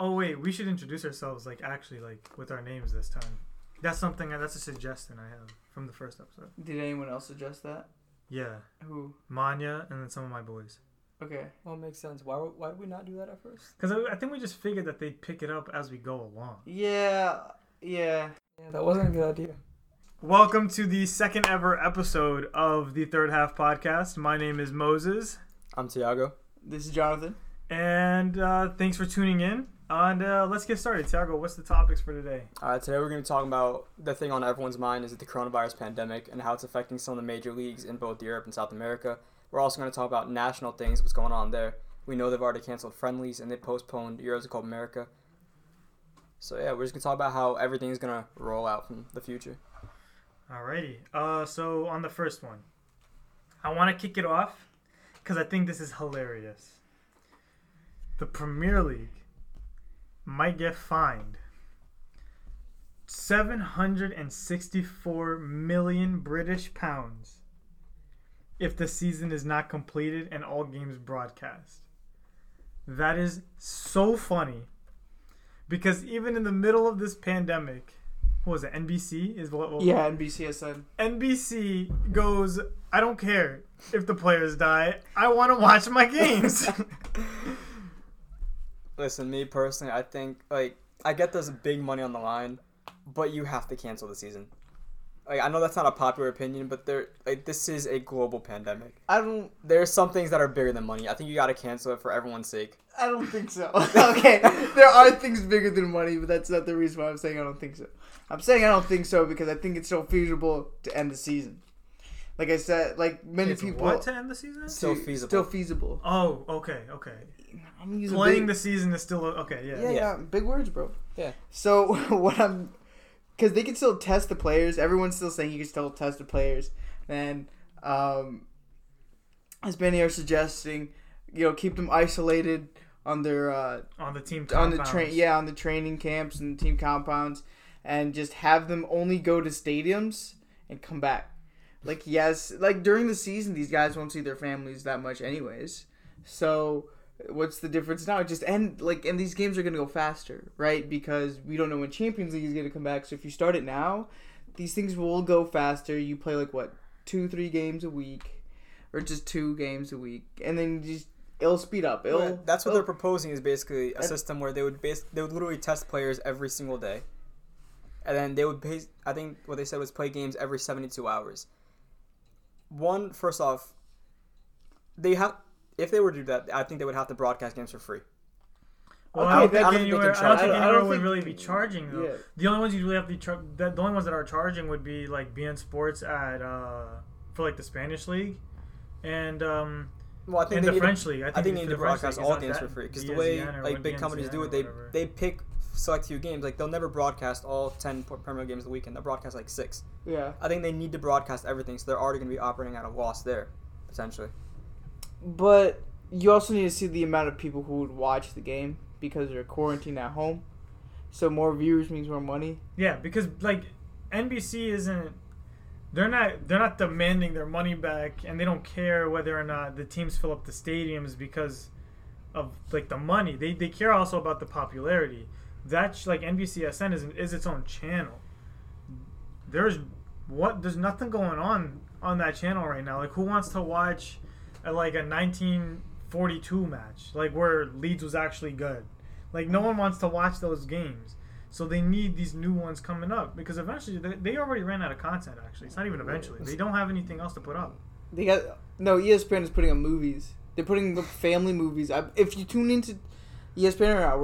Oh wait, we should introduce ourselves actually with our names this time. That's a suggestion I have from the first episode. Did anyone else suggest that? Yeah. Who? Manya and then some of my boys. Okay. Well, it makes sense. Why did we not do that at first? Because I think we just figured that they'd pick it up as we go along. Yeah, that wasn't a good idea. Welcome to the second ever episode of the Third Half Podcast. My name is Moses. I'm Tiago. This is Jonathan. And thanks for tuning in. And let's get started. Tiago, what's the topics for today? Today we're going to be talking about the thing on everyone's mind is the coronavirus pandemic and how it's affecting some of the major leagues in both Europe and South America. We're also going to talk about national things, what's going on there. We know they've already canceled friendlies and they postponed Euros and Copa America. So yeah, we're just going to talk about how everything's going to roll out from the future. Alrighty. So on the first one, I want to kick it off because I think this is hilarious. The Premier League might get fined 764 million British pounds if the season is not completed and all games broadcast. That is so funny because even in the middle of this pandemic, what was it, NBC? NBC has said. NBC goes, I don't care if the players die. I want to watch my games. Listen, me personally, I think, I get there's big money on the line, but you have to cancel the season. I know that's not a popular opinion, but this is a global pandemic. There's some things that are bigger than money. I think you got to cancel it for everyone's sake. I don't think so. Okay, there are things bigger than money, but that's not the reason why I'm saying I don't think so. I'm saying I don't think so because I think it's so feasible to end the season. Like I said, many it's people... What, to end the season? Still feasible. Oh, okay. Playing the season is still... Okay, yeah. Yeah, big words, bro. Yeah. So, because they can still test the players. Everyone's still saying you can still test the players. And as many are suggesting, keep them isolated on their... on the team compounds. On the training camps and team compounds. And just have them only go to stadiums and come back. During the season, these guys won't see their families that much anyways. So, what's the difference now? And these games are going to go faster, right? Because we don't know when Champions League is going to come back. So, if you start it now, these things will go faster. You play, 2-3 games a week, or just 2 games a week. And then it'll speed up. That's what they're proposing is basically a system where they would literally test players every single day. And then they would pay, I think what they said was play games every 72 hours. First off, if they were to do that, I think they would have to broadcast games for free. Well, I don't think anyone would really be charging though. Yeah. The only ones you really have to be the only ones that are charging would be BN Sports at for the Spanish league, and the French league. I think they need to broadcast all games for free because the way big companies do it, they pick select few games. They'll never broadcast all 10 Premier games of the weekend. They'll broadcast 6. Yeah. I think they need to broadcast everything, so they're already going to be operating at a loss there, potentially. But you also need to see the amount of people who would watch the game because they're quarantined at home. So more viewers means more money. Yeah, because NBC isn't. They're not demanding their money back, and they don't care whether or not the teams fill up the stadiums because of the money. They care also about the popularity. That's NBCSN is its own channel. There's nothing going on that channel right now. Who wants to watch a 1942 match where Leeds was actually good? No one wants to watch those games. So they need these new ones coming up because eventually they already ran out of content. Actually, it's not even eventually. They don't have anything else to put up. ESPN is putting up movies. They're putting up family movies. If you tune into ESPN right now,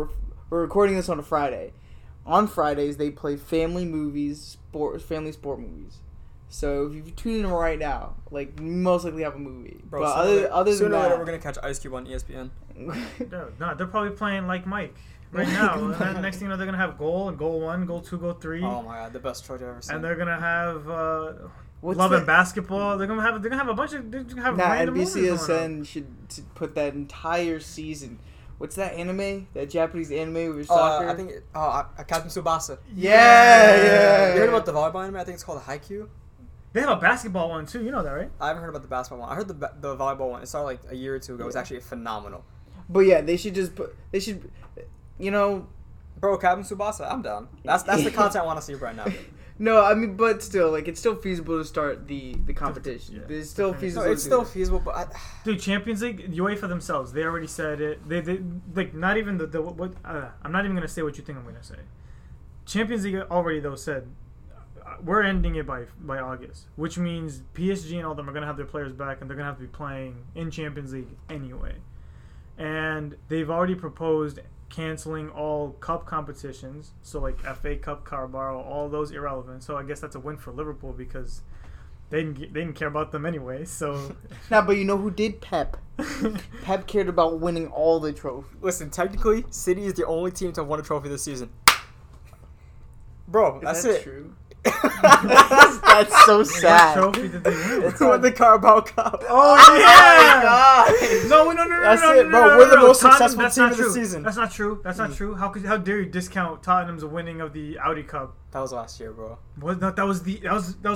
we're recording this on a Friday. On Fridays, they play family movies, family sport movies. So if you tune in right now, you most likely have a movie. Bro, but sooner or later, we're gonna catch Ice Cube on ESPN. No, they're probably playing Mike right now. And then next thing you know, they're gonna have Goal 1, Goal 2, Goal 3. Oh my God, the best choice I've ever seen. And they're gonna have Love and Basketball. They're gonna have a bunch of. They're gonna have random NBCSN should put that entire season. What's that anime? That Japanese anime with soccer? I think... Captain Tsubasa. Yeah. You heard about the volleyball anime? I think it's called Haikyuu. They have a basketball one, too. You know that, right? I haven't heard about the basketball one. I heard the volleyball one. It started a year or two ago. Yeah. It was actually phenomenal. But yeah, they should just put... They should... you know, bro, Captain Tsubasa, I'm done. That's the content I want to see right now. No, I mean, but still, like, it's still feasible to start the competition. Yeah. It's still feasible. No, it's still feasible, but dude, Champions League, UEFA themselves, they already said it. They like not even the what. I'm not even gonna say what you think I'm gonna say. Champions League already though said we're ending it by August, which means PSG and all them are gonna have their players back and they're gonna have to be playing in Champions League anyway. And they've already proposed canceling all cup competitions, so like FA Cup, Carabao, all those irrelevant. So I guess that's a win for Liverpool because they didn't care about them anyway. So nah, but you know who did? Pep. Pep cared about winning all the trophies. Listen, technically, City is the only team to have won a trophy this season. Bro, that's it. True? That's so sad. What trophy did they win? It's on the Carabao Cup. Oh yeah! No. That's it, bro. We're the most successful team of the season. That's not true. That's not true. How dare you discount Tottenham's winning of the Audi Cup? That was last year, bro. That was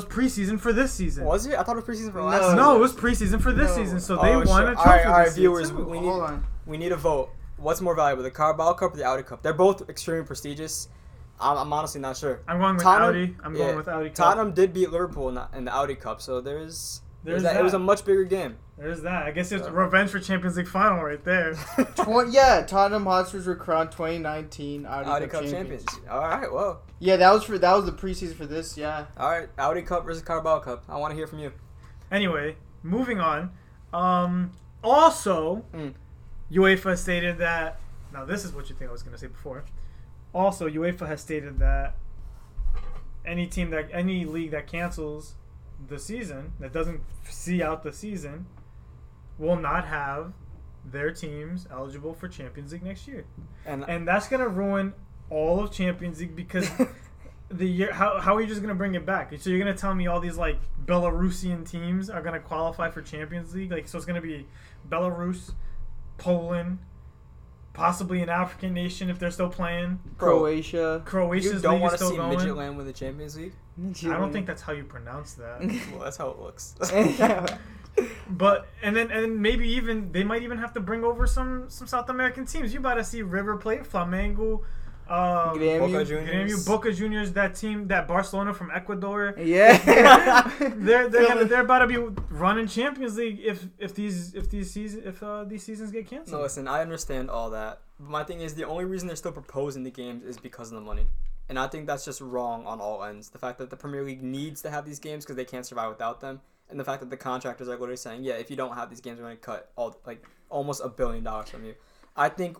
preseason for this season. Was it? I thought it was preseason for last season. No, it was preseason for this season. So they won a trophy. All right, viewers, we need a vote. What's more valuable, the Carabao Cup or the Audi Cup? They're both extremely prestigious. I'm honestly not sure. I'm going with Audi. I'm going with Audi Cup. Tottenham did beat Liverpool in the Audi Cup, so there's that. It was a much bigger game. There's that. I guess it's revenge for Champions League final right there. Tottenham Hotspurs were crowned 2019 Audi Cup champions. All right, well. Yeah, that was the preseason for this. Yeah. All right, Audi Cup versus Carabao Cup. I want to hear from you. Anyway, moving on. UEFA stated that. Now this is what you think I was going to say before. Also, UEFA has stated that any league that cancels the season, that doesn't see out the season, will not have their teams eligible for Champions League next year. And that's going to ruin all of Champions League because the year how are you just going to bring it back? So you're going to tell me all these like Belarusian teams are going to qualify for Champions League? Like, so it's going to be Belarus, Poland, possibly an African nation if they're still playing. Croatia's league is still going. You don't want to see Midgetland win the Champions League? I don't think that's how you pronounce that. Well, that's how it looks. But and then maybe even they might even have to bring over some South American teams. You about to see River Plate, Flamengo, Boca Juniors, that team, that Barcelona from Ecuador. Yeah, they're about to be running Champions League if these seasons get canceled. No, listen, I understand all that. My thing is the only reason they're still proposing the games is because of the money, and I think that's just wrong on all ends. The fact that the Premier League needs to have these games because they can't survive without them, and the fact that the contractors are literally saying, yeah, if you don't have these games, we're going to cut all like almost $1 billion from you. I think.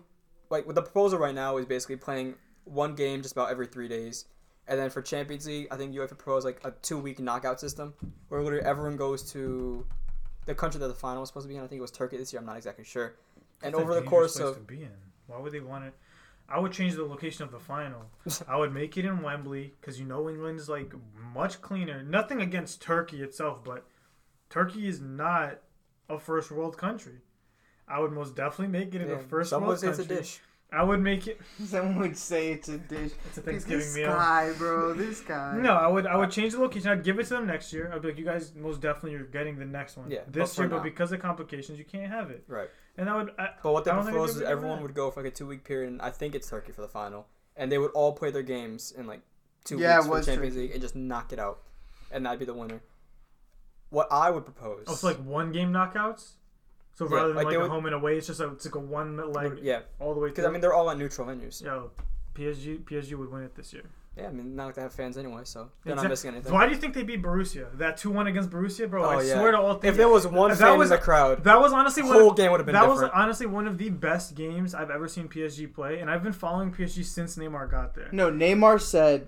Like, with the proposal right now is basically playing one game just about every 3 days. And then for Champions League, I think UEFA proposed, like, a 2-week knockout system where literally everyone goes to the country that the final was supposed to be in. I think it was Turkey this year. I'm not exactly sure. And over the course of... That's a dangerous place to be in. Why would they want it? I would change the location of the final. I would make it in Wembley because, you know, England's, like, much cleaner. Nothing against Turkey itself, but Turkey is not a first-world country. I would most definitely make it in the first world country. Someone would say it's a dish. I would make it. Someone would say it's a dish. It's a Thanksgiving meal. This guy, bro. This guy. No, I would change the location. I'd give it to them next year. I'd be like, you guys most definitely are getting the next one. Yeah, this year, but because of complications, you can't have it. Right. And I would. But what they proposed is everyone would go for like a 2-week period, and I think it's Turkey for the final, and they would all play their games in like 2 weeks for Champions League and just knock it out, and that'd be the winner. What I would propose. Oh, so like one game knockouts? So rather than like a home and away, it's like a one leg all the way through. Because, I mean, they're all on neutral venues. Yo, PSG would win it this year. Yeah, I mean, not like they have fans anyway, so they're not missing anything. Why do you think they beat Borussia? That 2-1 against Borussia? Bro, I swear to all things. If there was one fan in the crowd, that was honestly the whole game would have been different. That was honestly one of the best games I've ever seen PSG play, and I've been following PSG since Neymar got there. No, Neymar said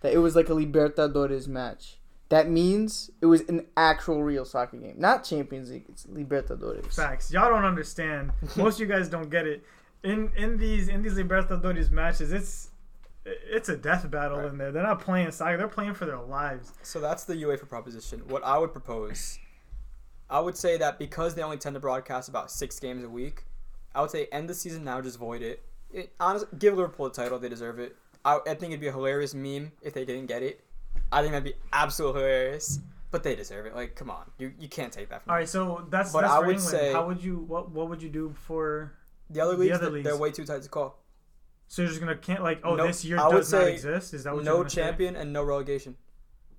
that it was like a Libertadores match. That means it was an actual real soccer game. Not Champions League. It's Libertadores. Facts. Y'all don't understand. Most of you guys don't get it. In these Libertadores matches, it's a death battle in there. They're not playing soccer. They're playing for their lives. So that's the UEFA proposition. What I would propose, I would say that because they only tend to broadcast about 6 games a week, I would say end the season now, just void it. Honestly, give Liverpool the title. They deserve it. I think it'd be a hilarious meme if they didn't get it. I think that'd be absolutely hilarious, but they deserve it. Like, come on, you can't take that from me. All right, so that's for England. Say, what would you do before The other leagues, they're way too tight to call. So you're just going to can't like, oh, no, this year does not exist? Is that what you're going to say? No champion and no relegation.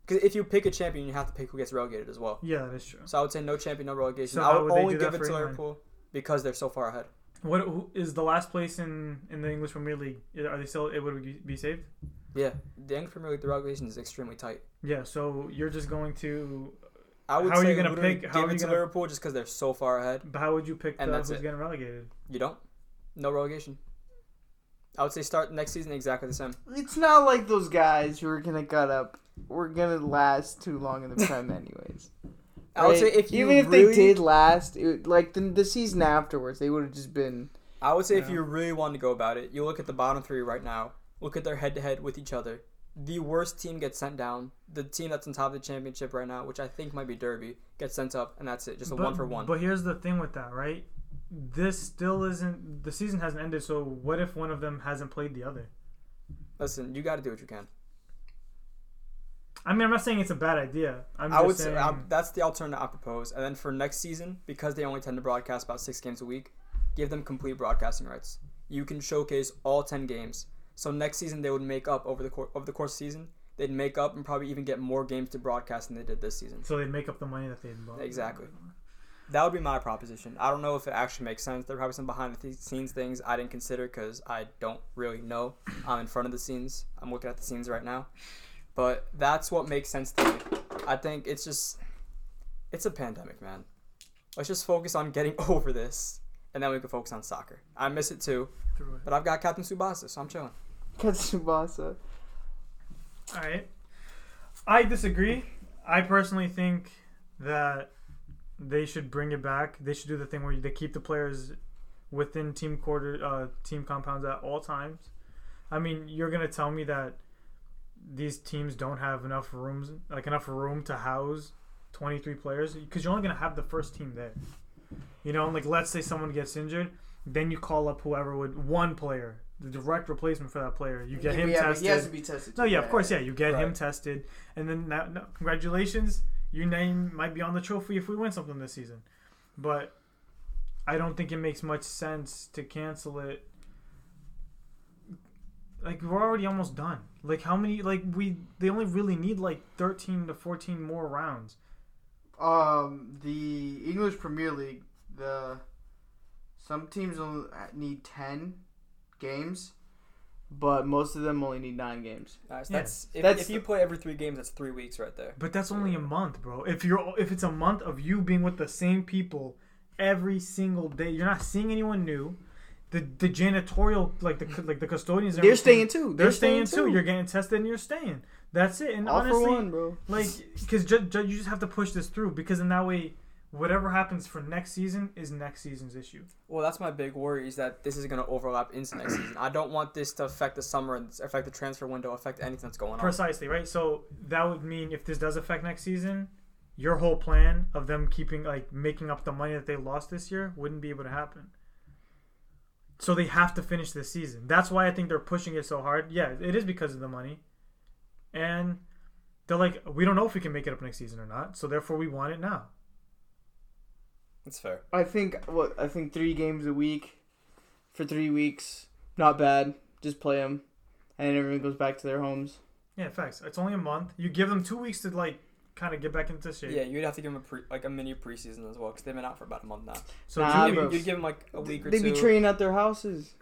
Because if you pick a champion, you have to pick who gets relegated as well. Yeah, that's true. So I would say no champion, no relegation. So I would only give it to Liverpool because they're so far ahead. What is the last place in the English Premier League? Are they still able to be saved? Yeah, the English Premier League, the relegation is extremely tight. Yeah, so you're just going to... I would say give it to Liverpool just because they're so far ahead. But how would you pick who's getting relegated? You don't. No relegation. I would say start next season exactly the same. It's not like those guys who are going to gut up. We're going to last too long in the Prem anyways. I would say if they did last, the season afterwards, they would have just been... I would say if you really wanted to go about it, you look at the bottom three right now, look at their head-to-head with each other. The worst team gets sent down. The team that's on top of the championship right now, which I think might be Derby, gets sent up, and that's it. Just a one-for-one. But here's the thing with that, right? This still isn't... The season hasn't ended, so what if one of them hasn't played the other? Listen, you got to do what you can. I mean, I'm not saying it's a bad idea. I would say that's the alternative I propose. And then for next season, because they only tend to broadcast about 6 games a week, give them complete broadcasting rights. You can showcase all 10 games. So next season, they would make up over the course of the season. They'd make up and probably even get more games to broadcast than they did this season. So they'd make up the money that they'd lost. Exactly. That would be my proposition. I don't know if it actually makes sense. There are probably some behind-the-scenes things I didn't consider because I don't really know. I'm in front of the scenes. I'm looking at the scenes right now. But that's what makes sense to me. I think it's a pandemic, man. Let's just focus on getting over this, and then we can focus on soccer. I miss it too, but I've got Captain Tsubasa, so I'm chilling. Captain Tsubasa. All right. I disagree. I personally think that they should bring it back. They should do the thing where they keep the players within team compounds at all times. I mean, you're going to tell me that these teams don't have enough room to house 23 players because you're only going to have the first team there. You know, like let's say someone gets injured, then you call up one player, the direct replacement for that player. You get him tested. He has to be tested. No, yeah, of course, yeah, you get him tested, and then that, no, congratulations, your name might be on the trophy if we win something this season. But I don't think it makes much sense to cancel it. Like, we're already almost done. Like, how many... Like, they only really need, 13 to 14 more rounds. The English Premier League, some teams only need 10 games, but most of them only need 9 games. Nice. Yeah. If you play every 3 games, that's 3 weeks right there. But that's only a month, bro. If it's a month of you being with the same people every single day, you're not seeing anyone new. The janitorial, the custodians... They're staying too. They're staying too. You're getting tested and you're staying. That's it. And all honestly, for one, bro. Because you just have to push this through because in that way, whatever happens for next season is next season's issue. Well, that's my big worry is that this is going to overlap into next season. I don't want this to affect the summer, and affect the transfer window, affect anything that's going on. Precisely, right? So that would mean if this does affect next season, your whole plan of them keeping, making up the money that they lost this year wouldn't be able to happen. So they have to finish this season. That's why I think they're pushing it so hard. Yeah, it is because of the money. And they're like, we don't know if we can make it up next season or not, so therefore we want it now. That's fair. I think 3 games a week for 3 weeks, not bad. Just play them. And everyone goes back to their homes. Yeah, facts. It's only a month. You give them 2 weeks to, kind of get back into shape. Yeah, you'd have to give them a mini preseason as well because they've been out for about a month now. So you'd give them a week or two. They'd be training at their houses.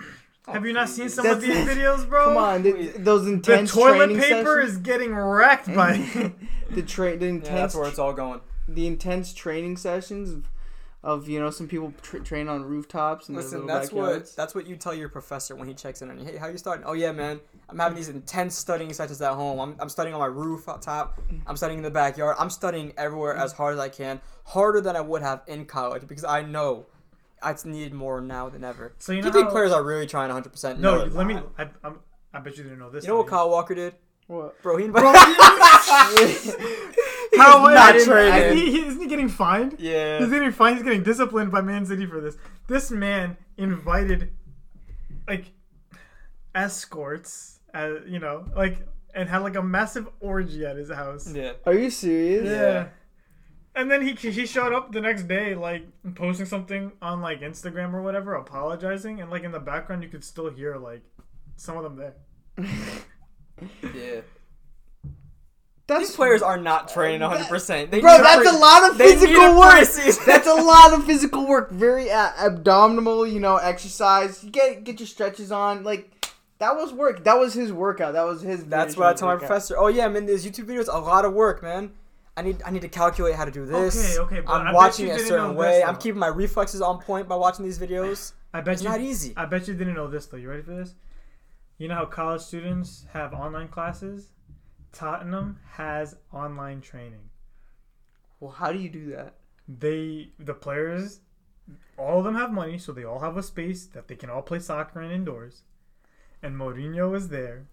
Oh, have you not seen some of these videos, bro? Come on, those intense training sessions. The toilet paper is getting wrecked by the intense. Yeah, that's where it's all going. The intense training sessions of some people train on rooftops and listen. That's what you tell your professor when he checks in on you. Hey, how are you starting? Oh yeah, man. I'm having these intense studying sessions at home. I'm studying on my rooftop. I'm studying in the backyard. I'm studying everywhere as hard as I can, harder than I would have in college because I know it's needed more now than ever. So do you think players are really trying 100%? No, let me. I bet you didn't know this. You know what Kyle Walker did? What? Bro, he invited... How not traded? Isn't he getting fined? Yeah. He's getting fined. He's getting disciplined by Man City for this. This man invited, escorts, and had, a massive orgy at his house. Yeah. Are you serious? Yeah. And then he showed up the next day, like, posting something on, like, Instagram or whatever, apologizing. And, like, in the background, you could still hear, like, some of them there. Yeah. These players are not training 100%. That's a lot of physical work. That's a lot of physical work. Very abdominal, you know, exercise. You get your stretches on. Like, that was work. That was his workout. That was his. That's what I told my professor. Oh, yeah, man, these YouTube videos, a lot of work, man. I need to calculate how to do this. Okay, but I'm watching it a certain way. I'm keeping my reflexes on point by watching these videos. It's not easy. I bet you didn't know this, though. You ready for this? You know how college students have online classes? Tottenham has online training. Well, how do you do that? The players, all of them have money, so they all have a space that they can all play soccer in indoors. And Mourinho is there,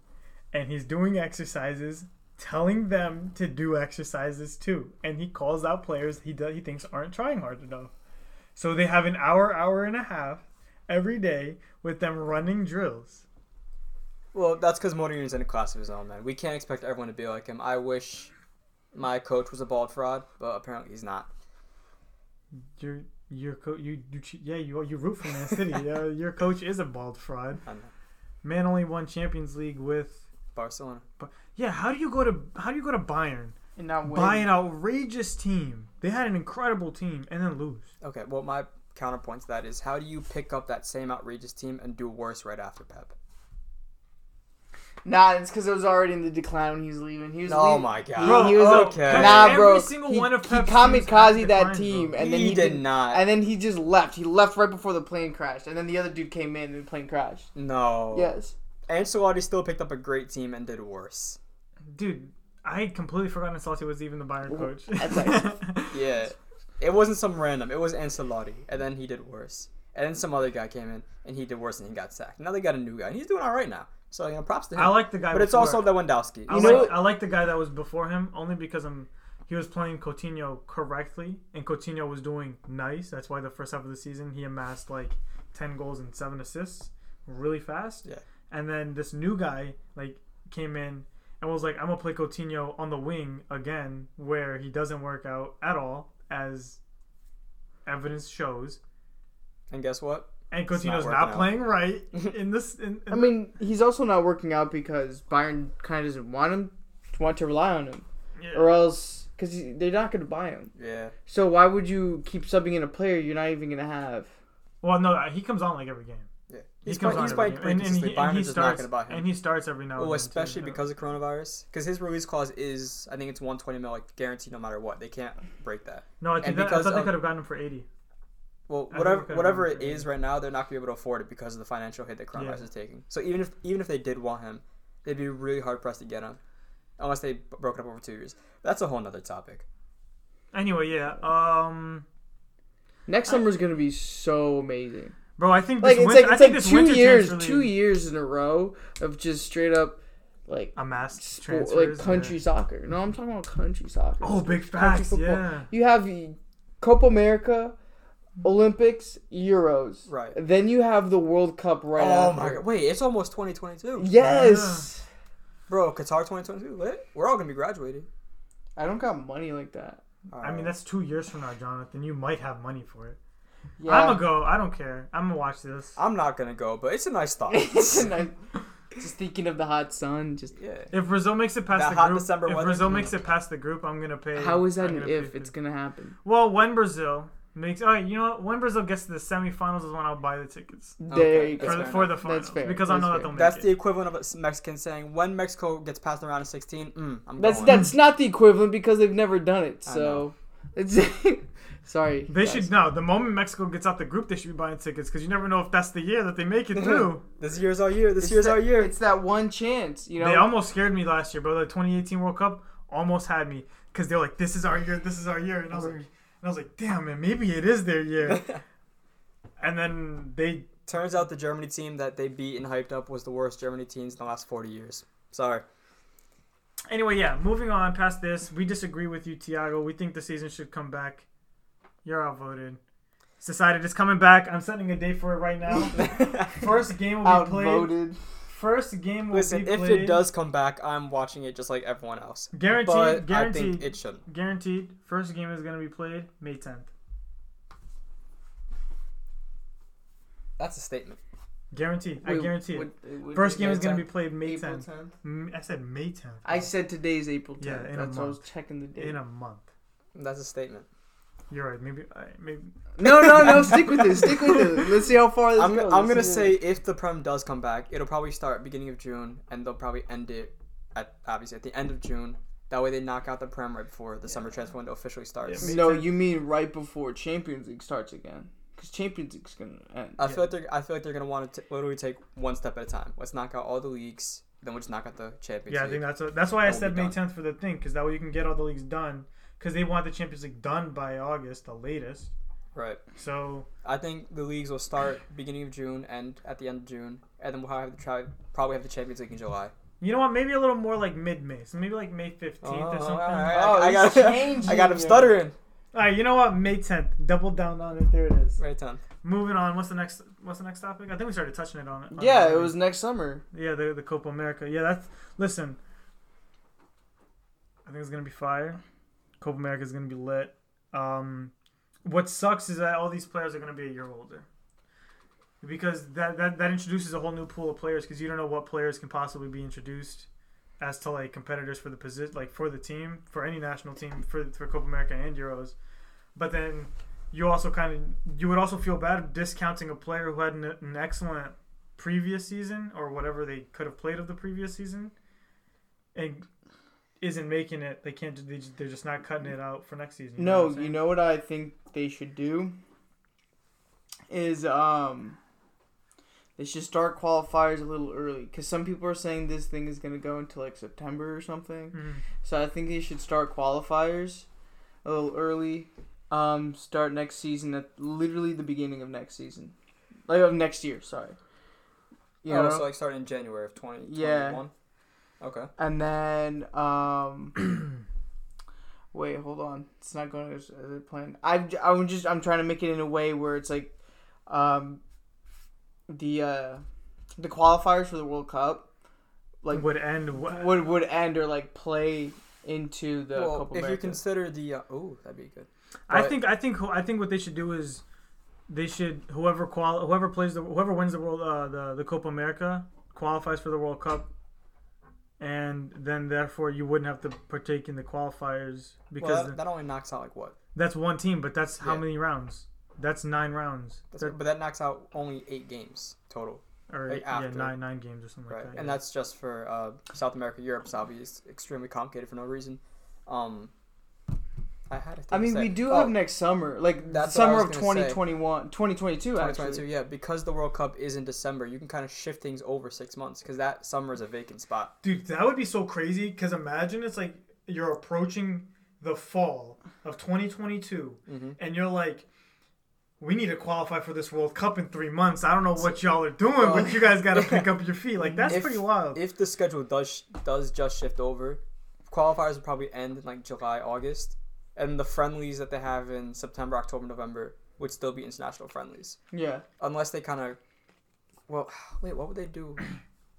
and he's doing exercises, telling them to do exercises too. And he calls out players he thinks aren't trying hard enough. So they have an hour and a half every day with them running drills. Well, that's because Mourinho's in a class of his own, man. We can't expect everyone to be like him. I wish my coach was a bald fraud, but apparently he's not. Your coach, you root for Man City. Your coach is a bald fraud. I know. Man only won Champions League with Barcelona. Yeah, how do you go to Bayern and not win? By an outrageous team, they had an incredible team and then lose. Okay, well my counterpoint to that is how do you pick up that same outrageous team and do worse right after Pep? Nah, it's because it was already in the decline when he was leaving. Oh my god! He was okay. Nah, bro. Every single one of Pep's kamikaze that team, and then he did not. And then he just left. He left right before the plane crashed, and then the other dude came in, and the plane crashed. No. Yes. Ancelotti still picked up a great team and did worse. Dude, I had completely forgotten Ancelotti was even the Bayern coach. That's nice. Yeah, it wasn't some random. It was Ancelotti, and then he did worse. And then some other guy came in, and he did worse, and he got sacked. Now they got a new guy, and he's doing all right now. So, you know, props to him. I like the guy before. But it's also Lewandowski. I like the guy that was before him only because he was playing Coutinho correctly, and Coutinho was doing nice. That's why the first half of the season he amassed, like, 10 goals and 7 assists really fast. Yeah. And then this new guy, like, came in and was like, I'm going to play Coutinho on the wing again where he doesn't work out at all, as evidence shows. And guess what? And Coutinho's not playing right in this. I mean, he's also not working out because Bayern kind of doesn't want to rely on him, yeah. Or else because they're not going to buy him. Yeah. So why would you keep subbing in a player you're not even going to have? Well, no, he comes on like every game. Yeah, he starts every now and then. Well, especially because of coronavirus, because his release clause is, I think it's 120 mil, like guaranteed no matter what. They can't break that. No, I thought they could have gotten him for 80. Well, whatever it is right now, they're not going to be able to afford it because of the financial hit that coronavirus is taking. So even if they did want him, they'd be really hard-pressed to get him, unless they broke it up over 2 years. That's a whole other topic. Anyway, yeah. Next summer is going to be so amazing. Bro, I think this winter 2 years, really... 2 years in a row of just straight-up, like, amassed transfers. Like, country soccer. No, I'm talking about country soccer. Oh, big facts, yeah. You have Copa America... Olympics, Euros. Right. Then you have the World Cup after. Oh, my God. Wait, it's almost 2022. Yes. Yeah. Bro, Qatar 2022. What? We're all going to be graduating. I don't got money like that. I mean, that's 2 years from now, Jonathan. You might have money for it. Yeah. I'm going to go. I don't care. I'm going to watch this. I'm not going to go, but it's a nice thought. Just thinking of the hot sun. If Brazil makes it past the group, I'm going to pay. How is that an if? It's going to happen. Well, when Brazil... All right, you know what? When Brazil gets to the semifinals is when I'll buy the tickets. There you go. For the finals. That's fair. Because I know that they'll make it. That's the equivalent of a Mexican saying, when Mexico gets past the round of 16, I'm going. That's not the equivalent because they've never done it. So, it's sorry. They should know. The moment Mexico gets out the group, they should be buying tickets because you never know if that's the year that they make it through. This year's our year. It's that one chance. You know? They almost scared me last year, bro. The 2018 World Cup almost had me because they were like, this is our year. And I was like... damn, man, maybe it is their year. And then they... Turns out the Germany team that they beat and hyped up was the worst Germany teams in the last 40 years. Sorry. Anyway, yeah, moving on past this. We disagree with you, Tiago. We think the season should come back. You're outvoted. It's decided it's coming back. I'm setting a date for it right now. First game will be played. first game will be played. If it does come back, I'm watching it just like everyone else. Guaranteed. But guaranteed. I think it shouldn't. Guaranteed. First game is going to be played May 10th. That's a statement. Guaranteed. Wait, I guarantee it. First game is going to be played May 10th. I said May 10th. I said today's April 10th. Yeah, in a month. I was checking the date. In a month. That's a statement. You're right. Maybe. No. Stick with this. Let's see how far this goes. I'm going to say if the Prem does come back, it'll probably start beginning of June, and they'll probably end it, at the end of June. That way they knock out the Prem right before the summer transfer window officially starts. Yeah, no, you mean right before Champions League starts again. Because Champions League's going to end. I feel like they're going to want to literally take one step at a time. Let's knock out all the leagues, then we'll just knock out the Champions League. Yeah, I think that's why I said May 10th for the thing, because that way you can get all the leagues done, because they want the Champions League done by August, the latest. Right. So I think the leagues will start beginning of June and at the end of June, and then we'll probably have the Champions League in July. You know what? Maybe a little more like mid-May. So maybe like May 15th or something. Right. Oh, I got him stuttering. All right, you know what? May 10th. Double down on it. There it is. May 10th. Moving on. What's the next topic? I think we started touching it on. Yeah, it was next summer. Yeah, the Copa America. Yeah, listen. I think it's gonna be fire. Copa America is gonna be lit. What sucks is that all these players are gonna be a year older, because that introduces a whole new pool of players, because you don't know what players can possibly be introduced as to like competitors for the position, like for the team, for any national team, for Copa America and Euros. But then you would also feel bad discounting a player who had an excellent previous season, or whatever they could have played of the previous season, and isn't making it. They can't. They're just not cutting it out for next season. You know what I think they should do is they should start qualifiers a little early, because some people are saying this thing is going to go until like September or something. Mm-hmm. So I think they should start qualifiers a little early. Start next season at literally the beginning of next season, like of next year. Sorry. You know? So like start in January of 2021. Yeah. Okay. And then wait, hold on. It's not going as a plan. I'm trying to make it in a way where it's like the qualifiers for the World Cup like would end or like play into the Copa America. If you consider the that'd be good. But I think what they should do is they should whoever wins the world the Copa America qualifies for the World Cup, and then therefore you wouldn't have to partake in the qualifiers, because that only knocks out like what? That's one team, but that's how many rounds? That's 9 rounds. But that knocks out only 8 games total. Or like after. Yeah, nine games or something like that. Yeah. And that's just for South America, Europe. It's obviously extremely complicated for no reason. We do have next summer. Like the summer of 2022, actually. 2022, yeah. Because the World Cup is in December, you can kind of shift things over 6 months, because that summer is a vacant spot. Dude, that would be so crazy, because imagine it's like you're approaching the fall of 2022, mm-hmm. and you're like, we need to qualify for this World Cup in 3 months. I don't know what y'all are doing, but you guys got to pick up your feet. Like, that's pretty wild. If the schedule does just shift over, qualifiers will probably end in, like, July, August. And the friendlies that they have in September, October, November would still be international friendlies. Yeah. Unless they kind of... Well, wait, what would they do?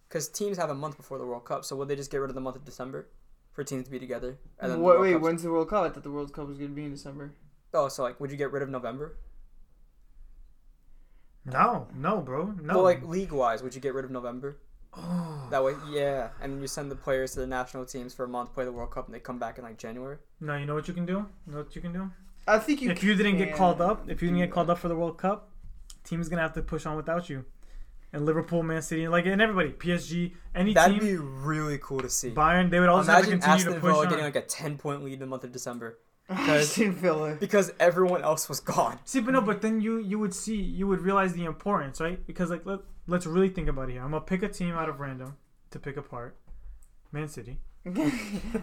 Because teams have a month before the World Cup, so would they just get rid of the month of December for teams to be together? And then when's the World Cup? I thought the World Cup was going to be in December. Oh, so, like, would you get rid of November? No, bro. No. Well, like league-wise, would you get rid of November? Oh. That way, yeah. And you send the players to the national teams for a month, play the World Cup, and they come back in like January. No, you know what you can do? I think you. If you didn't get called up for the World Cup, team's gonna have to push on without you. And Liverpool, Man City, and everybody, PSG, any team. That'd be really cool to see. Bayern, they would also have to continue to push on. Imagine Aston Villa getting like a 10-point lead in the month of December. Because everyone else was gone. See, but then you would realize the importance, right? Because like let's really think about it here. I'm gonna pick a team out of random to pick apart. Man City.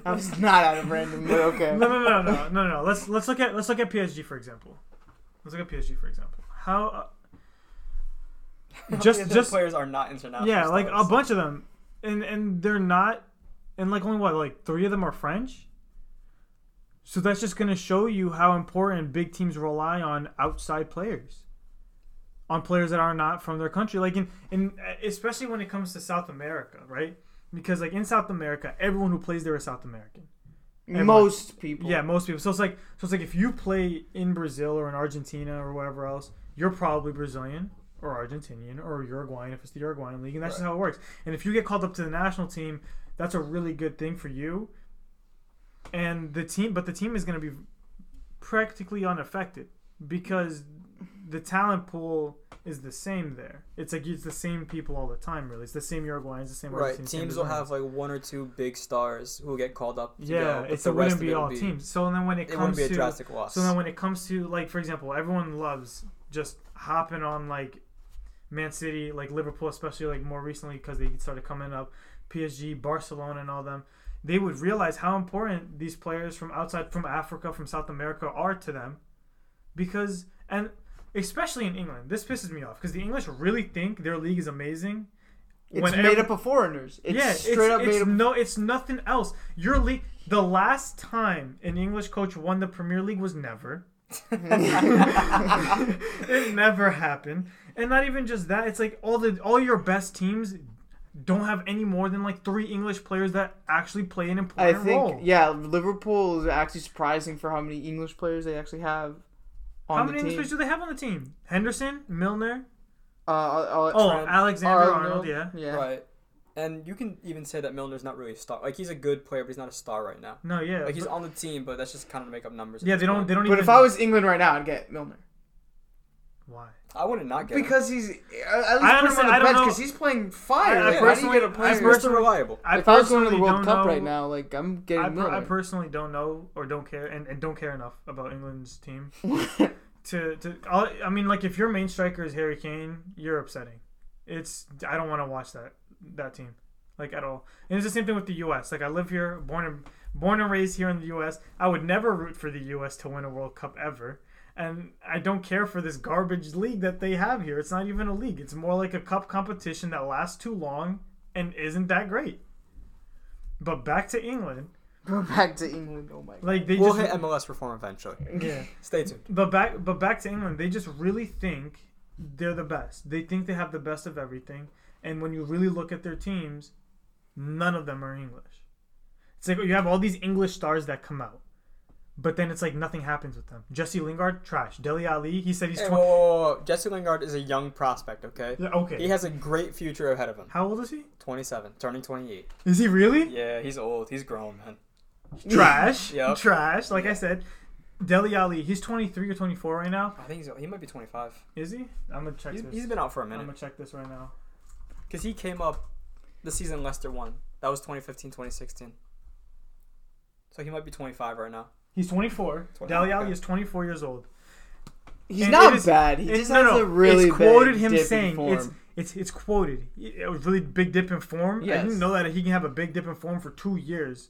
I was not out of random, but okay. No. Let's look at PSG for example. How just players are not international. Yeah, stars. Like a bunch of them, and they're not, and like only what, like 3 of them are French. So that's just going to show you how important big teams rely on outside players. on players that are not from their country. Like, in especially when it comes to South America, right? Because, like, in South America, everyone who plays there is South American. Everyone. Most people. Yeah, most people. So it's like if you play in Brazil or in Argentina or wherever else, you're probably Brazilian or Argentinian or Uruguayan if it's the Uruguayan league, and that's right. Just how it works. And if you get called up to the national team, that's a really good thing for you. And the team is going to be practically unaffected because the talent pool is the same there. It's like it's the same people all the time, really. It's the same Uruguayans, the same right. Teams will have like one or two big stars who get called up. Yeah, it's the rest of it all teams. So then when it comes to, it wouldn't be a drastic loss. So then when it comes to, like, for example, everyone loves just hopping on like Man City, like Liverpool, especially like more recently because they started coming up, PSG, Barcelona, and all them. They would realize how important these players from outside, from Africa, from South America are to them, because and. Especially in England. This pisses me off because the English really think their league is amazing. It's made up of foreigners. It's nothing else. Your league. The last time an English coach won the Premier League was never. It never happened. And not even just that. It's like all your best teams don't have any more than like three English players that actually play an important role. Yeah, Liverpool is actually surprising for how many English players they actually have. How many English players do they have on the team? Henderson, Milner, Alexander-Arnold, yeah, right. And you can even say that Milner's not really a star. Like, he's a good player, but he's not a star right now. No, yeah, like he's on the team, but that's just kind of make up numbers. Yeah, they don't. But even... if I was England right now, I'd get Milner. Why? I wouldn't not get because him. He's at least put him on the bench because he's playing fire. He's reliable. If I was going to the World Cup right now, like I'm getting. I personally don't know or don't care and don't care enough about England's team to. I mean, like if your main striker is Harry Kane, you're upsetting. I don't want to watch that team like at all. And it's the same thing with the U.S. Like I live here, born and raised here in the U.S. I would never root for the U.S. to win a World Cup ever. And I don't care for this garbage league that they have here. It's not even a league. It's more like a cup competition that lasts too long and isn't that great. But back to England. Oh my God. Like we'll hit MLS reform eventually. Yeah. Stay tuned. But back to England. They just really think they're the best. They think they have the best of everything. And when you really look at their teams, none of them are English. It's like you have all these English stars that come out. But then it's like nothing happens with them. Jesse Lingard, trash. Dele Alli, he said he's 20. Whoa. Jesse Lingard is a young prospect, okay? Yeah, okay. He has a great future ahead of him. How old is he? 27, turning 28. Is he really? Yeah, he's old. He's grown, man. Trash. Yep. Trash. Like I said, Dele Alli, he's 23 or 24 right now. I think he might be 25. Is he? I'm going to check this. He's been out for a minute. I'm going to check this right now. Because he came up the season Leicester won. That was 2015, 2016. So he might be 25 right now. He's 24. Dele Alli is 24 years old. He's and not bad. He just has a really big dip in form. It's quoted him saying, it's quoted. It was really big dip in form. Yes. I didn't know that he can have a big dip in form for 2 years.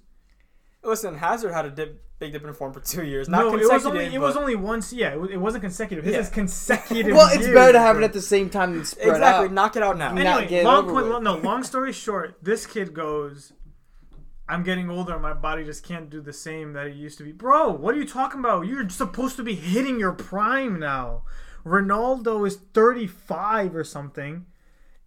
Listen, Hazard had a big dip in form for 2 years. Not consecutive. It was only once. Yeah, it wasn't consecutive. His is consecutive. Well, it's better to have it at the same time than spread out. Exactly. Knock it out now. Anyway, long story short, this kid goes... I'm getting older and my body just can't do the same that it used to be. Bro, what are you talking about? You're supposed to be hitting your prime now. Ronaldo is 35 or something,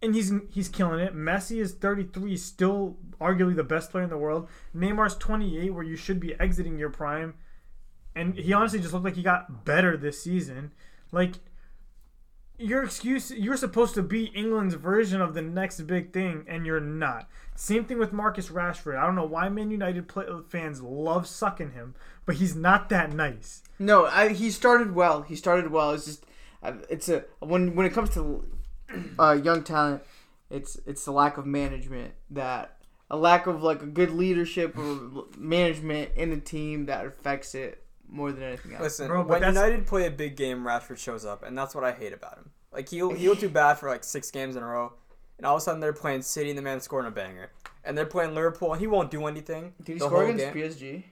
and he's killing it. Messi is 33, still arguably the best player in the world. Neymar's 28, where you should be exiting your prime. And he honestly just looked like he got better this season. Like... Your excuse, you're supposed to be England's version of the next big thing, and you're not. Same thing with Marcus Rashford. I don't know why Man United fans love sucking him, but he's not that nice. No, he started well. It's just, when it comes to young talent, it's the lack of management that a lack of like a good leadership or management in the team that affects it. More than anything else. Listen, bro, when United play a big game, Rashford shows up, and that's what I hate about him. Like, he'll do bad for, like, 6 games in a row, and all of a sudden they're playing City, and the man's scoring a banger. And they're playing Liverpool, and he won't do anything. Did he score against PSG?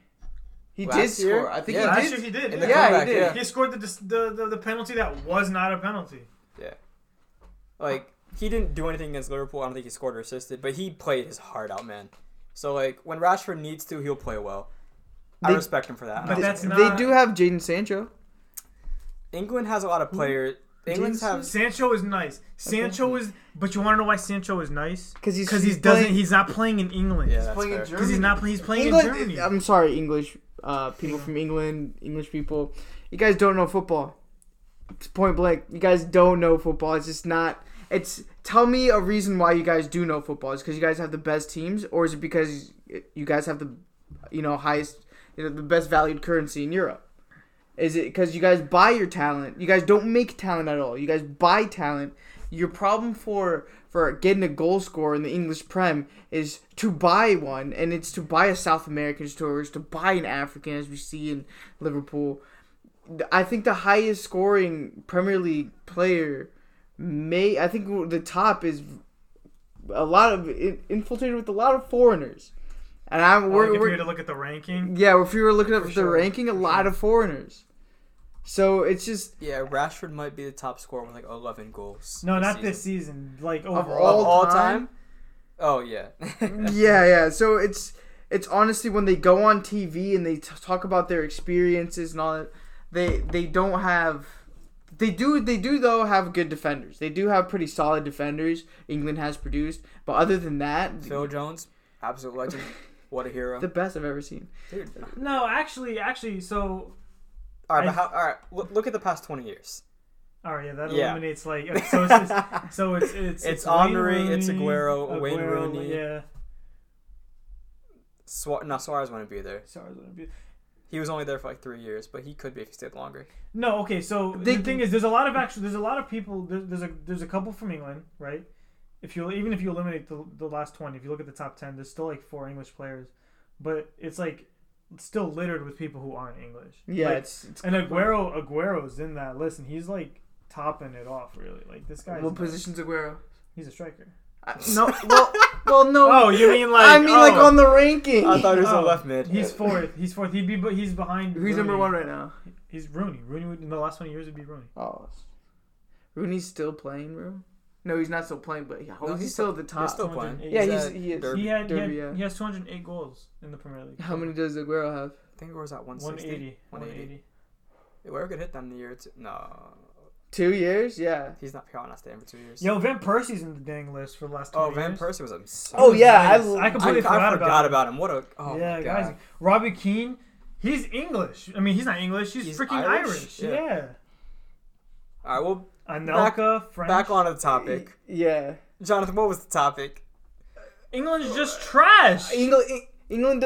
He did score. I think he did. Last year he did. Yeah, he did. He scored the penalty that was not a penalty. Yeah. Like, he didn't do anything against Liverpool. I don't think he scored or assisted, but he played his heart out, man. So, like, when Rashford needs to, he'll play well. I respect him for that. But they do have Jadon Sancho. England has a lot of players. The England's have Sancho is nice. Sancho is, but you want to know why Sancho is nice? Because he's not playing in England. Yeah, he's playing in Germany. Because he's playing in Germany. I'm sorry, English people from England, English people. You guys don't know football. It's point blank. You guys don't know football. It's just not. It's tell me a reason why you guys do know football. Is it because you guys have the best teams, or is it because you guys have the, you know, highest, you know, the best valued currency in Europe? Is it because you guys buy your talent? You guys don't make talent at all. You guys buy talent. Your problem for getting a goal scorer in the English Prem is to buy one, and it's to buy a South American scorer, to buy an African, as we see in Liverpool. I think the highest scoring Premier League player I think the top is a lot of infiltrated with a lot of foreigners. And if you were to look at the ranking, yeah, if you were looking at the ranking, a lot of foreigners. So it's just Rashford might be the top scorer with like 11 goals. No, not this season. Like overall, all time. Oh yeah. yeah. So it's honestly when they go on TV and they talk about their experiences and all that, they don't have. They do though have good defenders. They do have pretty solid defenders. England has produced, but other than that, Phil Jones, absolute legend. What a hero. The best I've ever seen. Dude. No, actually, so... All right, look at the past 20 years. All right, yeah, that eliminates, like... So it's... it's Henry, Rooney, it's Aguero, Wayne Rooney. Yeah. Suarez wouldn't be there. He was only there for, like, 3 years, but he could be if he stayed longer. No, okay, so the thing is, there's a lot of people... There's a couple from England, right? Even if you eliminate the last 20, if you look at the top 10, there's still like four English players, but it's like it's still littered with people who aren't English. Yeah, like, it's and Aguero's in that list, and he's like topping it off really. Like this guy. What position's Aguero? He's a striker. No. Oh, you mean like? I mean like on the ranking. I thought he was a left mid. He's fourth. He's behind. Who's Rooney. Number one right now? He's Rooney. Rooney would, in the last 20 years would be Rooney. Oh, Rooney's still playing, bro. No, he's not still playing, but he's still at the top. He's still playing. Yeah, he has 208 goals in the Premier League. How many does Aguero have? I think Aguero's at 160. 180. Aguero could hit that in the year. 2 years? Yeah. He's not probably not staying for 2 years. Yo, Van Persie's in the dang list for the last 2 years. Oh, Van Persie was insane. Oh, yeah. I completely forgot about him. What a... Oh, yeah, my God. Guys. Robbie Keane, he's English. I mean, he's not English. He's freaking Irish. Yeah. All right, well... Anelka, French. Back on the topic. Yeah. Jonathan, what was the topic? England's just trash. England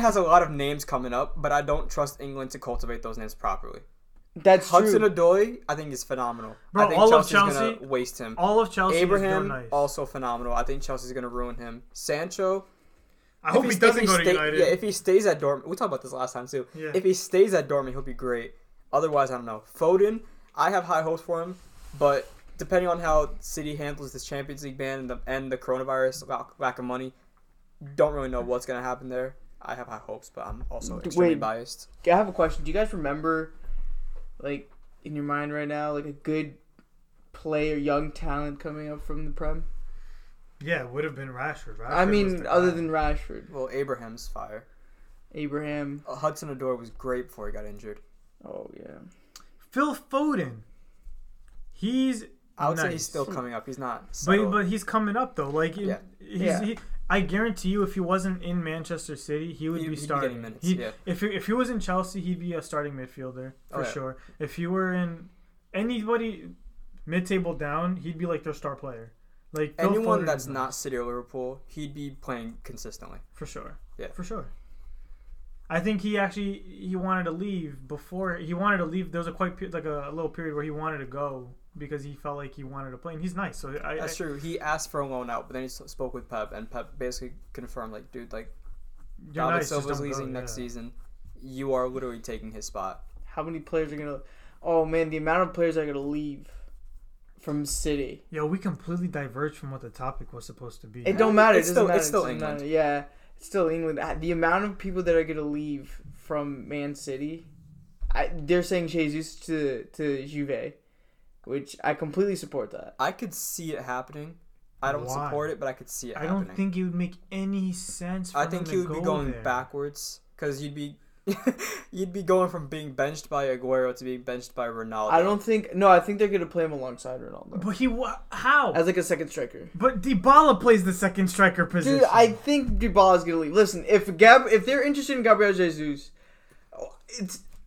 has a lot of names coming up, but I don't trust England to cultivate those names properly. That's true. Hudson-Odoi, I think, is phenomenal. Bro, I think Chelsea's going to waste him. All of Chelsea Abraham, is so nice. Also phenomenal. I think Chelsea's going to ruin him. Sancho. I hope he doesn't go to United. Yeah, if he stays at Dortmund. We talked about this last time, too. Yeah. If he stays at Dortmund, he'll be great. Otherwise, I don't know. Foden. I have high hopes for him, but depending on how City handles this Champions League ban and the coronavirus lack of money, don't really know what's going to happen there. I have high hopes, but I'm also extremely biased. I have a question. Do you guys remember, like, in your mind right now, like a good player, young talent coming up from the Prem? Yeah, it would have been Rashford. Other than Rashford. Well, Abraham's fire. Abraham. Hudson-Odoi was great before he got injured. Oh, yeah. Phil Foden, I would say he's still coming up. He's not, but he's coming up though. Like, I guarantee you, if he wasn't in Manchester City, he'd be starting. Be minutes, If he was in Chelsea, he'd be a starting midfielder for sure. If he were in anybody mid-table down, he'd be like their star player. Like anyone that's not City or Liverpool, he'd be playing consistently for sure. Yeah, for sure. I think he wanted to leave before he wanted to leave. There was a little period where he wanted to go because he felt like he wanted to play, and he's nice. So that's true. He asked for a loan out, but then he spoke with Pep, and Pep basically confirmed, like, dude, like, David Silva's leaving next season. You are literally taking his spot. How many players are gonna? Oh man, the amount of players are gonna leave from City. Yo, we completely diverged from what the topic was supposed to be. It don't matter. It's still England. Matter. Yeah. Still England. The amount of people that are going to leave from Man City, they're saying Jesus to Juve, which I completely support that. I could see it happening. I don't support it, but I could see it happening. I don't think it would make any sense for him to go there. I think he would be going backwards because you'd be You'd be going from being benched by Aguero to being benched by Ronaldo. I think they're going to play him alongside Ronaldo. But how? As like a second striker. But Dybala plays the second striker position. Dude, I think Dybala's going to leave. Listen, if they're interested in Gabriel Jesus,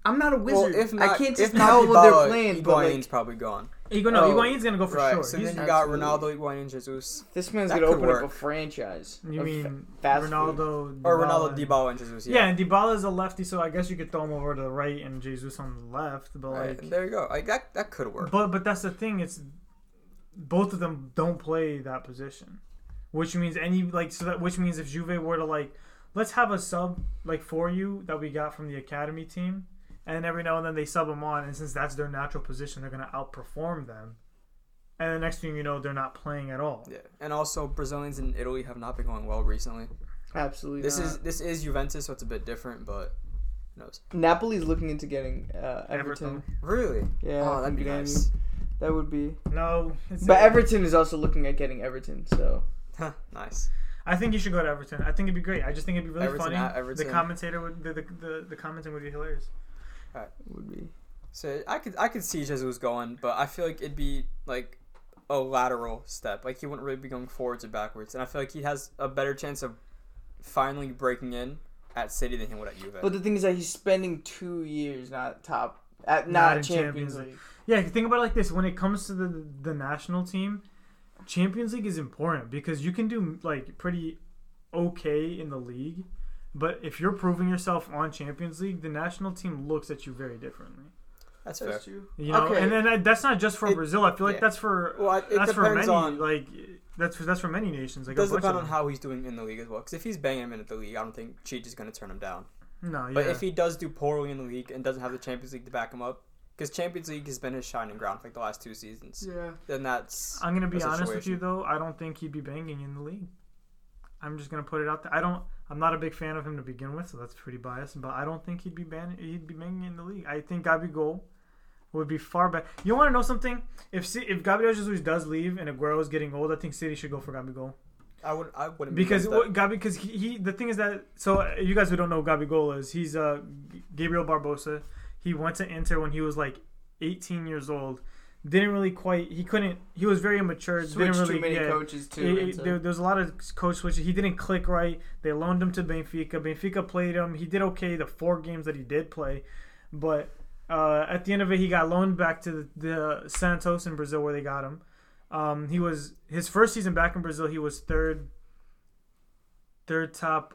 I'm not a wizard. Well, I can't just tell what they're playing. Higuain's probably gone. Higuain's going to go for sure. So then you got Ronaldo, Higuain, Jesus. This man's going to open up a franchise. You mean Ronaldo, Dybala, and Jesus. Yeah, and Dybala's a lefty, so I guess you could throw him over to the right and Jesus on the left. But there you go. That could work. But that's the thing. It's both of them don't play that position, which means if Juve were to let's have a sub for you that we got from the academy team. And every now and then they sub them on, and since that's their natural position, they're going to outperform them. And the next thing you know, they're not playing at all. Yeah, and also Brazilians in Italy have not been going well recently. Absolutely, this is Juventus, so it's a bit different, but who knows? Napoli's looking into getting Everton. Really? Yeah. Oh, that'd be nice. That would be. No. But Everton is also looking at getting Everton, so. Nice. I think you should go to Everton. I think it'd be great. I just think it'd be really funny. The commentator would the commenting would be hilarious. Would be. So I could see Jesus going, but I feel like it'd be like a lateral step. Like he wouldn't really be going forwards or backwards, and I feel like he has a better chance of finally breaking in at City than he would at Juve. But the thing is that he's spending 2 years not in Champions League. Yeah, think about it like this: when it comes to the national team, Champions League is important because you can do pretty okay in the league. But if you're proving yourself on Champions League, the national team looks at you very differently. That's fair. True. You know, okay. And then that's not just for Brazil. I feel like that's for that's for many nations. It does depend on how he's doing in the league as well. Because if he's banging him in at the league, I don't think Cheech is going to turn him down. No, yeah. But if he does do poorly in the league and doesn't have the Champions League to back him up, because Champions League has been his shining ground for the last two seasons. Yeah. Then that's. I'm going to be honest with you though. I don't think he'd be banging in the league. I'm just going to put it out there. I'm not a big fan of him to begin with, so that's pretty biased. But I don't think he'd be banging in the league. I think Gabigol would be far better. You want to know something? If Gabriel Jesus does leave and Aguero is getting old, I think City should go for Gabigol. I wouldn't because the thing is that you guys who don't know who Gabigol is, he's Gabriel Barbosa. He went to Inter when he was 18 years old. Didn't really quite. He couldn't. He was very immature. Switched too many coaches too. There's a lot of coach switches. He didn't click right. They loaned him to Benfica. Benfica played him. He did okay the 4 games that he did play, but at the end of it, he got loaned back to the Santos in Brazil where they got him. He was his first season back in Brazil. He was third top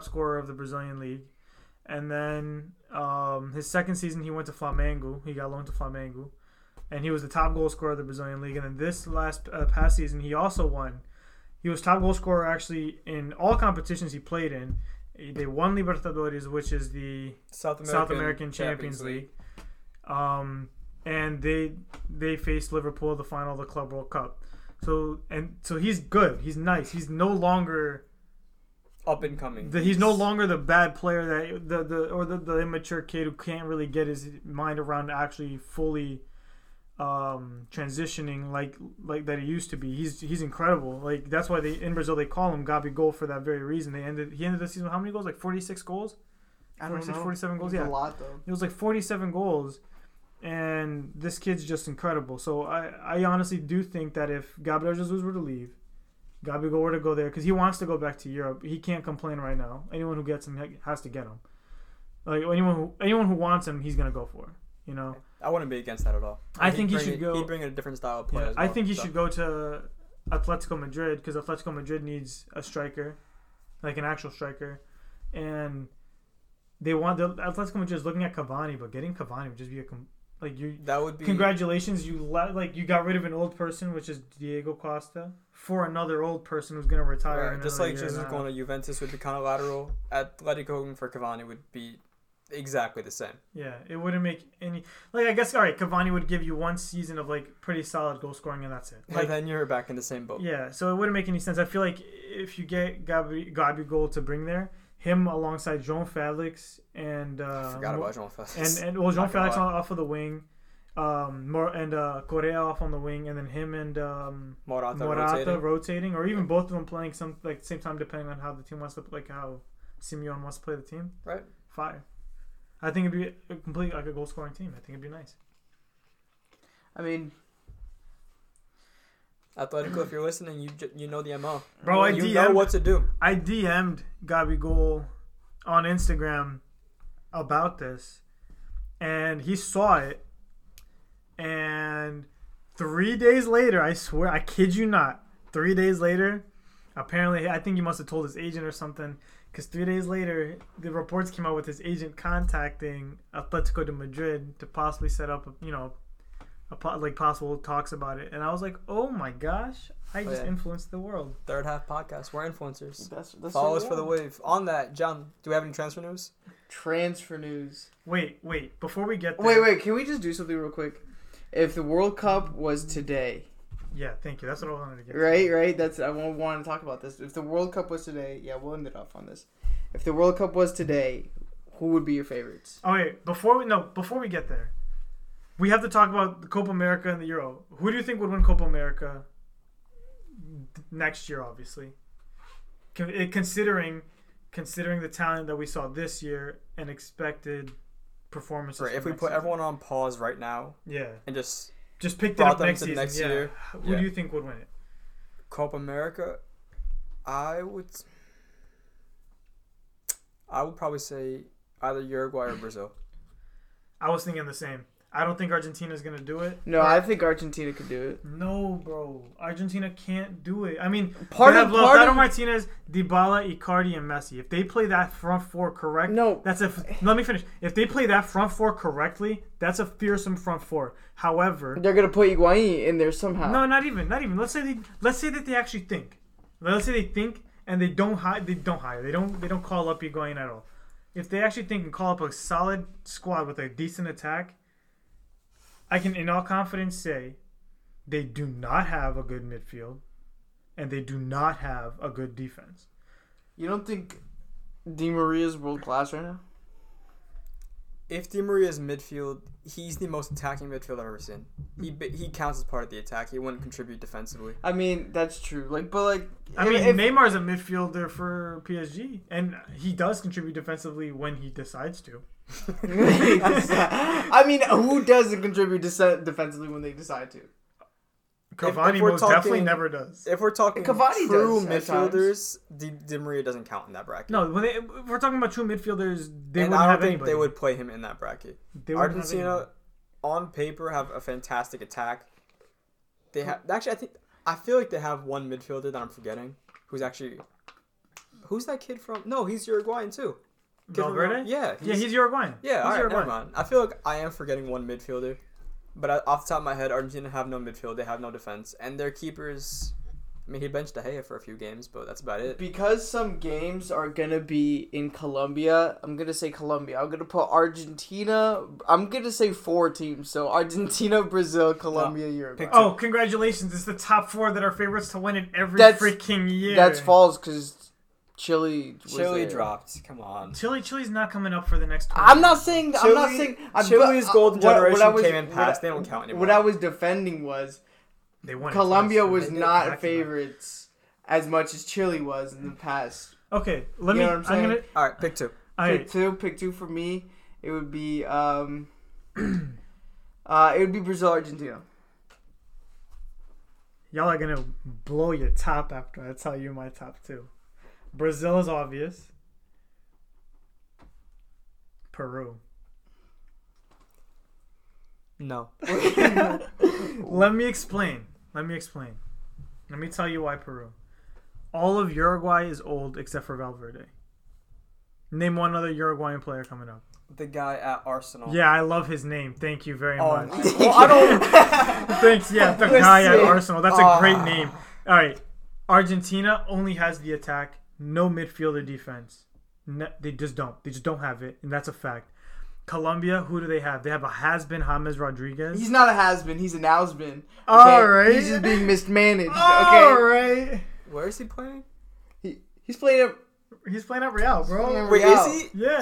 scorer of the Brazilian league, and then his second season he went to Flamengo. He got loaned to Flamengo. And he was the top goal scorer of the Brazilian league. And then this last past season, he also won. He was top goal scorer actually in all competitions he played in. They won Libertadores, which is the South American Champions League. And they faced Liverpool in the final of the Club World Cup. So he's good. He's nice. He's no longer up and coming. He's no longer the bad player that the immature kid who can't really get his mind around actually fully. Transitioning like that he used to be. He's incredible. That's why in Brazil they call him Gabigol for that very reason. He ended the season with how many goals? 46 goals? I don't know. 47 goals. Yeah, a lot though. It was 47 goals, and this kid's just incredible. So I honestly do think that if Gabriel Jesus were to leave, Gabigol were to go there because he wants to go back to Europe. He can't complain right now. Anyone who gets him has to get him. Anyone who wants him, he's gonna go for it. You know, I wouldn't be against that at all. I think he should go. He'd bring in a different style of play. Yeah, as well, I think he should go to Atletico Madrid because Atletico Madrid needs a striker, an actual striker, and they want Atletico Madrid is looking at Cavani, but getting Cavani would just be that would be congratulations. You got rid of an old person, which is Diego Costa, for another old person who's going to retire. Right, just like Jesus going to Juventus would be kind of lateral. Atletico for Cavani would be. Exactly the same. Yeah, it wouldn't make any... I guess, all right, Cavani would give you one season of, pretty solid goal scoring, and that's it. And then you're back in the same boat. Yeah, so it wouldn't make any sense. I feel like if you get Gabigol to bring there, him alongside João Félix and... I forgot about João Félix. And João Félix off of the wing, Correa off on the wing, and then him and Morata rotating, or even both of them playing some, at the same time, depending on how the team wants to, how Simeone wants to play the team. Right. fire. I think it'd be a complete like a goal scoring team. I think it'd be nice. I mean, Atletico, if you're listening, you know the MO. Bro, I DM'd, you know what to do. I DM'd Gabigol on Instagram about this, and he saw it, and 3 days later, I swear, I kid you not, 3 days later, apparently, I think he must have told his agent or something, because 3 days later, the reports came out with his agent contacting Atletico de Madrid to possibly set up, like possible talks about it, and I was like, "Oh my gosh, I just influenced the world." Third Half Podcast, we're influencers. That's follow us for the wave. On that, John, do we have any transfer news? Transfer news. Wait. Before we get there, wait. Can we just do something real quick? If the World Cup was today, yeah, thank you. That's what I wanted to get. Right. That's I want to talk about this. If the World Cup was today, yeah, we'll end it off on this. If the World Cup was today, who would be your favorites? Oh wait, before we get there. We have to talk about the Copa America and the Euro. Who do you think would win Copa America next year, obviously? Considering the talent that we saw this year and expected performances. Right, if we put everyone on pause right now. Yeah. And just pick them up next year. Who do you think would win it? Copa America? I would probably say either Uruguay or Brazil. I was thinking the same. I don't think Argentina's going to do it. No, I think Argentina could do it. No, bro. Argentina can't do it. I mean, Lautaro Martinez, Dybala, Icardi, and Messi. If they play that front four correctly... No. Let me finish. If they play that front four correctly, that's a fearsome front four. However... They're going to put Higuain in there somehow. No, not even. Let's say they think and they don't hire. They don't call up Higuain at all. If they actually think and call up a solid squad with a decent attack... I can, in all confidence, say they do not have a good midfield and they do not have a good defense. You don't think Di Maria's world class right now? If Di Maria's midfield, he's the most attacking midfield I've ever seen. He counts as part of the attack. He wouldn't contribute defensively. I mean, that's true. But Neymar's a midfielder for PSG, and he does contribute defensively when he decides to. I mean, who doesn't contribute defensively when they decide to? Cavani definitely never does. If we're talking true midfielders, Di Maria doesn't count in that bracket. No, if we're talking about true midfielders, I don't think they would play him in that bracket. Argentina, on paper, have a fantastic attack. They have I feel like they have one midfielder that I'm forgetting, who's that kid from? No, he's Uruguayan too. Valverde? Yeah. He's Uruguayan. Yeah, all right, never mind. I feel like I am forgetting one midfielder. But off the top of my head, Argentina have no midfield. They have no defense. And their keepers... I mean, he benched De Gea for a few games, but that's about it. Because some games are going to be in Colombia, I'm going to say Colombia. I'm going to put Argentina... I'm going to say four teams. So Argentina, Brazil, Colombia, Uruguay. Oh, congratulations. It's the top four that are favorites to win it freaking year. That's false because... Chile dropped. Come on. Chile's not coming up for the next 20 years. I'm not saying. Chile's golden generation came in past. They don't count anymore. What I was defending was they won. Colombia was not favorites as much as Chile was in the past. Okay, let me. Know what I'm gonna, all right, pick two. Pick two for me. It would be Brazil, Argentina. Y'all are gonna blow your top after I tell you my top two. Brazil is obvious. Peru. No. Let me explain. Let me tell you why Peru. All of Uruguay is old except for Valverde. Name one other Uruguayan player coming up. The guy at Arsenal. Yeah, I love his name. Thank you very much. Well, I don't... Thanks, yeah, the guy at Arsenal. That's a great name. All right. Argentina only has the attack. No midfielder defense. No, they just don't. They just don't have it, and that's a fact. Colombia, who do they have? They have a has-been James Rodriguez. He's not a has-been. He's a now-been. Okay? All right. He's just being mismanaged. Okay? All right. Where is he playing? He's playing at... He's playing at Real, bro. Wait, is he? Yeah.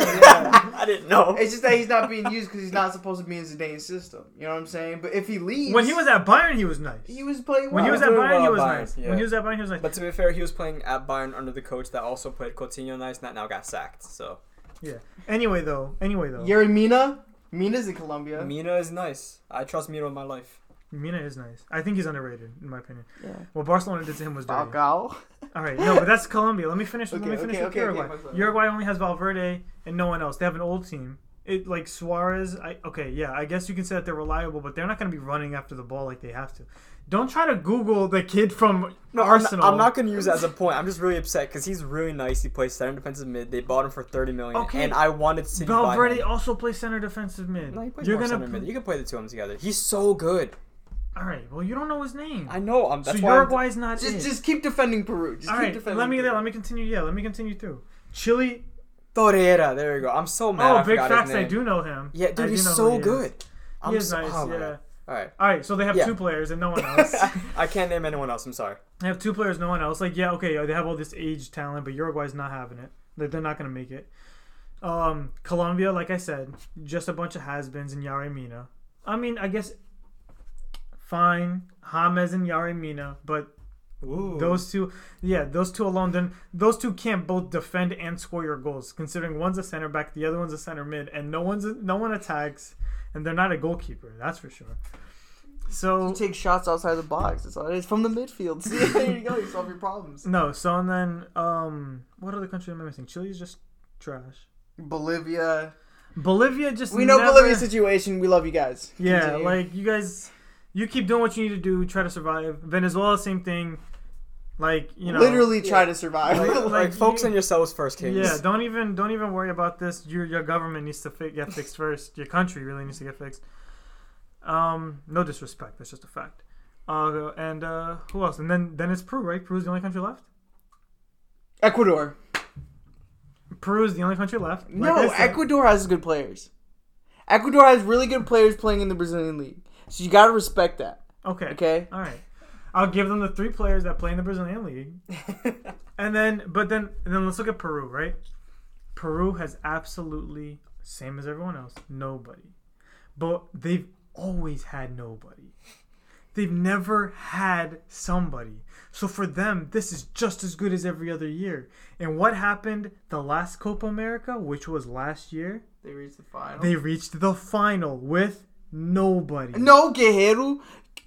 I didn't know. It's just that he's not being used because he's not supposed to be in Zidane's system. You know what I'm saying? But if he leaves... When he was at Bayern, he was nice. He was playing well. When he was at Bayern, he was nice. Yeah. When he was at Bayern, he was nice. But to be fair, he was playing at Bayern under the coach that also played Coutinho nice and that now got sacked. So Yeah. Anyway though. You're in Mina? Mina's in Colombia. Mina is nice. I trust Mina with my life. Mina is nice. I think he's underrated, in my opinion. Yeah. Well, Barcelona did to him was dirty. Falcao. All right, no, but that's Colombia. Let me finish with Uruguay. Okay. Uruguay only has Valverde and no one else. They have an old team. It like Suarez. I guess you can say that they're reliable, but they're not going to be running after the ball like they have to. Don't try to Google the kid from Arsenal. I'm not going to use that as a point. I'm just really upset because he's really nice. He plays center defensive mid. They bought him for $30 million, okay. And I wanted City. Valverde also plays center defensive mid. No, he plays center mid. You can play the two of them together. He's so good. All right. Well, you don't know his name. I know. That's why Uruguay's not. Just keep defending Peru. Let me continue. Yeah, let me continue through. Chile. Torreira, there we go. I'm so mad. Oh, big facts! I do know him. Yeah, dude, he's so good. He is nice. Yeah. All right. So they have two players and no one else. I can't name anyone else. I'm sorry. They have two players, no one else. Like, yeah, okay, they have all this age talent, but Uruguay's not having it. They're not gonna make it. Colombia, like I said, just a bunch of has-beens and Yari Mina. I mean, I guess fine, James and Yari Mina, but. Ooh. Those two alone. Then those two can't both defend and score your goals. Considering one's a center back, the other one's a center mid, and no one attacks, and they're not a goalkeeper. That's for sure. So you take shots outside the box. It's from the midfield. See, there you go. You solve your problems. No. So and then what other country am I missing? Chile's just trash. Bolivia just. We know Bolivia's situation. We love you guys. Yeah, continue. Like you guys. You keep doing what you need to do. Try to survive. Venezuela, same thing. Like, you know, literally try to survive. Like focus on yourselves first, kids. Yeah, don't even worry about this. Your government needs to get fixed first. Your country really needs to get fixed. No disrespect. That's just a fact. And who else? And then it's Peru, right? Peru's the only country left. Ecuador. Peru's the only country left. Like no, Ecuador has good players. Ecuador has really good players playing in the Brazilian league. So you gotta respect that. Okay. All right. I'll give them the three players that play in the Brazilian league, and then let's look at Peru, right? Peru has absolutely same as everyone else, nobody, but they've always had nobody. They've never had somebody. So for them, this is just as good as every other year. And what happened the last Copa America, which was last year? They reached the final. With. Nobody. No, Guerrero.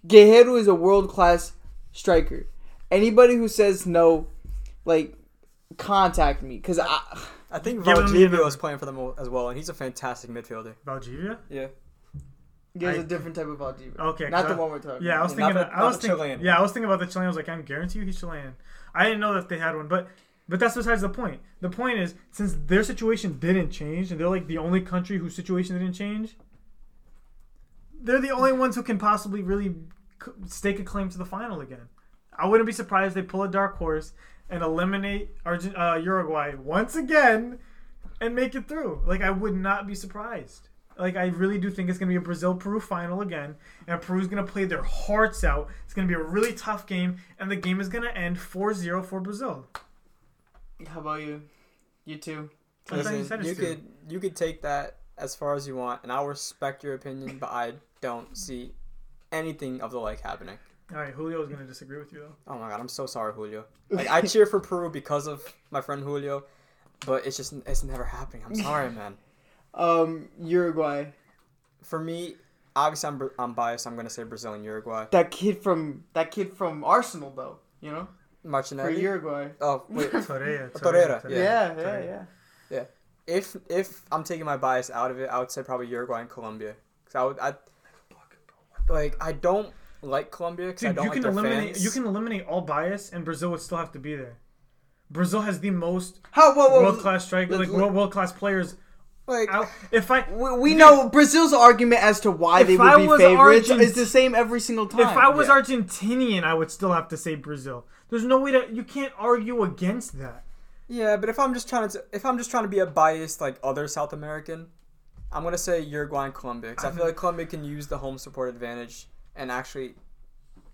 Guerrero is a world-class striker. Anybody who says no, like, contact me. Because I think Valdivia was playing for them as well, and he's a fantastic midfielder. Valdivia? Yeah. There's a different type of Valdivia. Okay. Not the one we're talking about. Yeah, I was thinking about the Chilean. I was like, I guarantee you he's Chilean. I didn't know that they had one, but that's besides the point. The point is, since their situation didn't change, and they're, like, the only country whose situation didn't change... They're the only ones who can possibly really stake a claim to the final again. I wouldn't be surprised if they pull a dark horse and eliminate Uruguay once again and make it through. Like, I would not be surprised. Like, I really do think it's going to be a Brazil-Peru final again, and Peru's going to play their hearts out. It's going to be a really tough game, and the game is going to end 4-0 for Brazil. How about you? You too. Listen, you could take that as far as you want, and I'll respect your opinion, but I... don't see anything of the like happening. All right, Julio's going to disagree with you, though. Oh, my God. I'm so sorry, Julio. Like, I cheer for Peru because of my friend Julio, but it's just, it's never happening. I'm sorry, man. Uruguay. For me, obviously, I'm biased. I'm going to say Brazil and Uruguay. That kid from Arsenal, though, you know? Martinelli? For Uruguay. Oh, wait. Torreira. Yeah. If I'm taking my bias out of it, I would say probably Uruguay and Colombia. Because I don't like Colombia because I don't like their fans. You can eliminate all bias, and Brazil would still have to be there. Brazil has the most world-class strikers, like world-class players. Like, we know Brazil's argument as to why they would be favorites is the same every single time. If I was Argentinian, I would still have to say Brazil. There's no way you can't argue against that. Yeah, but if I'm just trying to be a biased like other South American. I'm going to say Uruguay and Colombia because I feel like Colombia can use the home support advantage and actually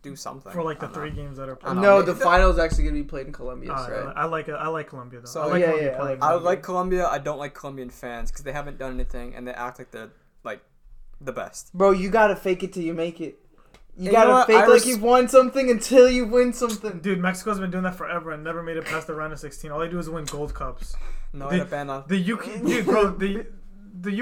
do something. For like the three games that are played. No, the final is actually going to be played in Colombia. Right? I like Colombia, though. I like Colombia. I don't like Colombian fans because they haven't done anything and they act like they're like the best. Bro, you got to fake it till you make it. You got to fake like you've won something until you win something. Dude, Mexico's been doing that forever and never made it past the round of 16. All they do is win gold cups. No, the banner. The UK, dude, bro. The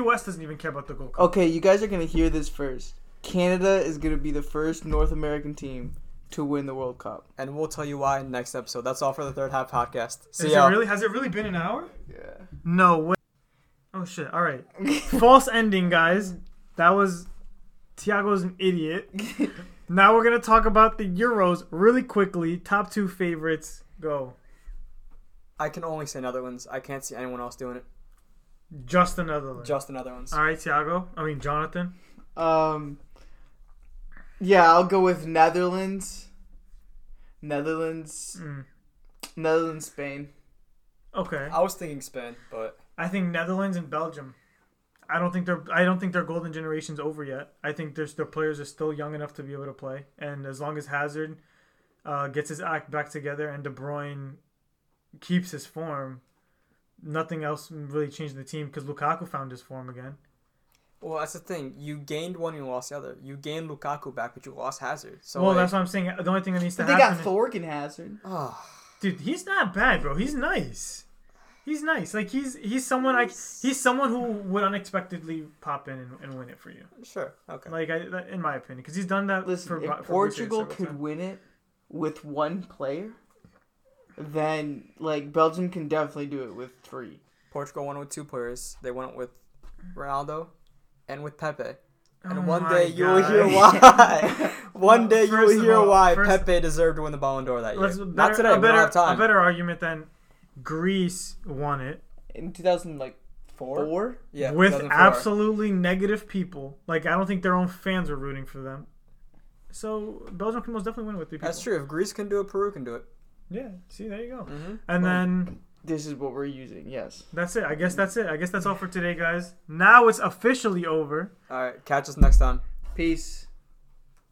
US doesn't even care about the Gold Cup. Okay, you guys are gonna hear this first. Canada is gonna be the first North American team to win the World Cup, and we'll tell you why in the next episode. That's all for the Third Half Podcast. See ya. Has it really been an hour? Yeah. No way. Oh shit! All right. False ending, guys. That was Tiago's an idiot. Now we're gonna talk about the Euros really quickly. Top two favorites. Go. I can only say Netherlands. I can't see anyone else doing it. Just the Netherlands. Just the Netherlands. All right, Jonathan. Yeah, I'll go with Netherlands. Mm. Netherlands, Spain. Okay. I was thinking Spain, but I think Netherlands and Belgium. I don't think their golden generation's over yet. I think their players are still young enough to be able to play, and as long as Hazard gets his act back together and De Bruyne keeps his form, nothing else really changed the team because Lukaku found his form again. Well, that's the thing. You gained one, you lost the other. You gained Lukaku back, but you lost Hazard. So well, that's what I'm saying. The only thing that needs to happen... They got Thorg and Hazard. Oh. Dude, he's not bad, bro. He's nice. Like, he's someone who would unexpectedly pop in and win it for you. Sure. Okay. Like, in my opinion, because he's done that. Listen, if Portugal could win it with one player, then, like, Belgium can definitely do it with three. Portugal won with two players. They won it with Ronaldo. And with Pepe. And you will hear why. Pepe deserved to win the Ballon d'Or that year. Not today, we don't have time. A better argument than Greece won it. In 2004? Yeah, with 2004. Absolutely negative people. Like, I don't think their own fans were rooting for them. So, Belgium can most definitely win with three people. That's true. If Greece can do it, Peru can do it. Yeah, see, there you go. Mm-hmm. And then... This is what we're using, yes. That's it. I guess that's all for today, guys. Now it's officially over. All right, catch us next time. Peace.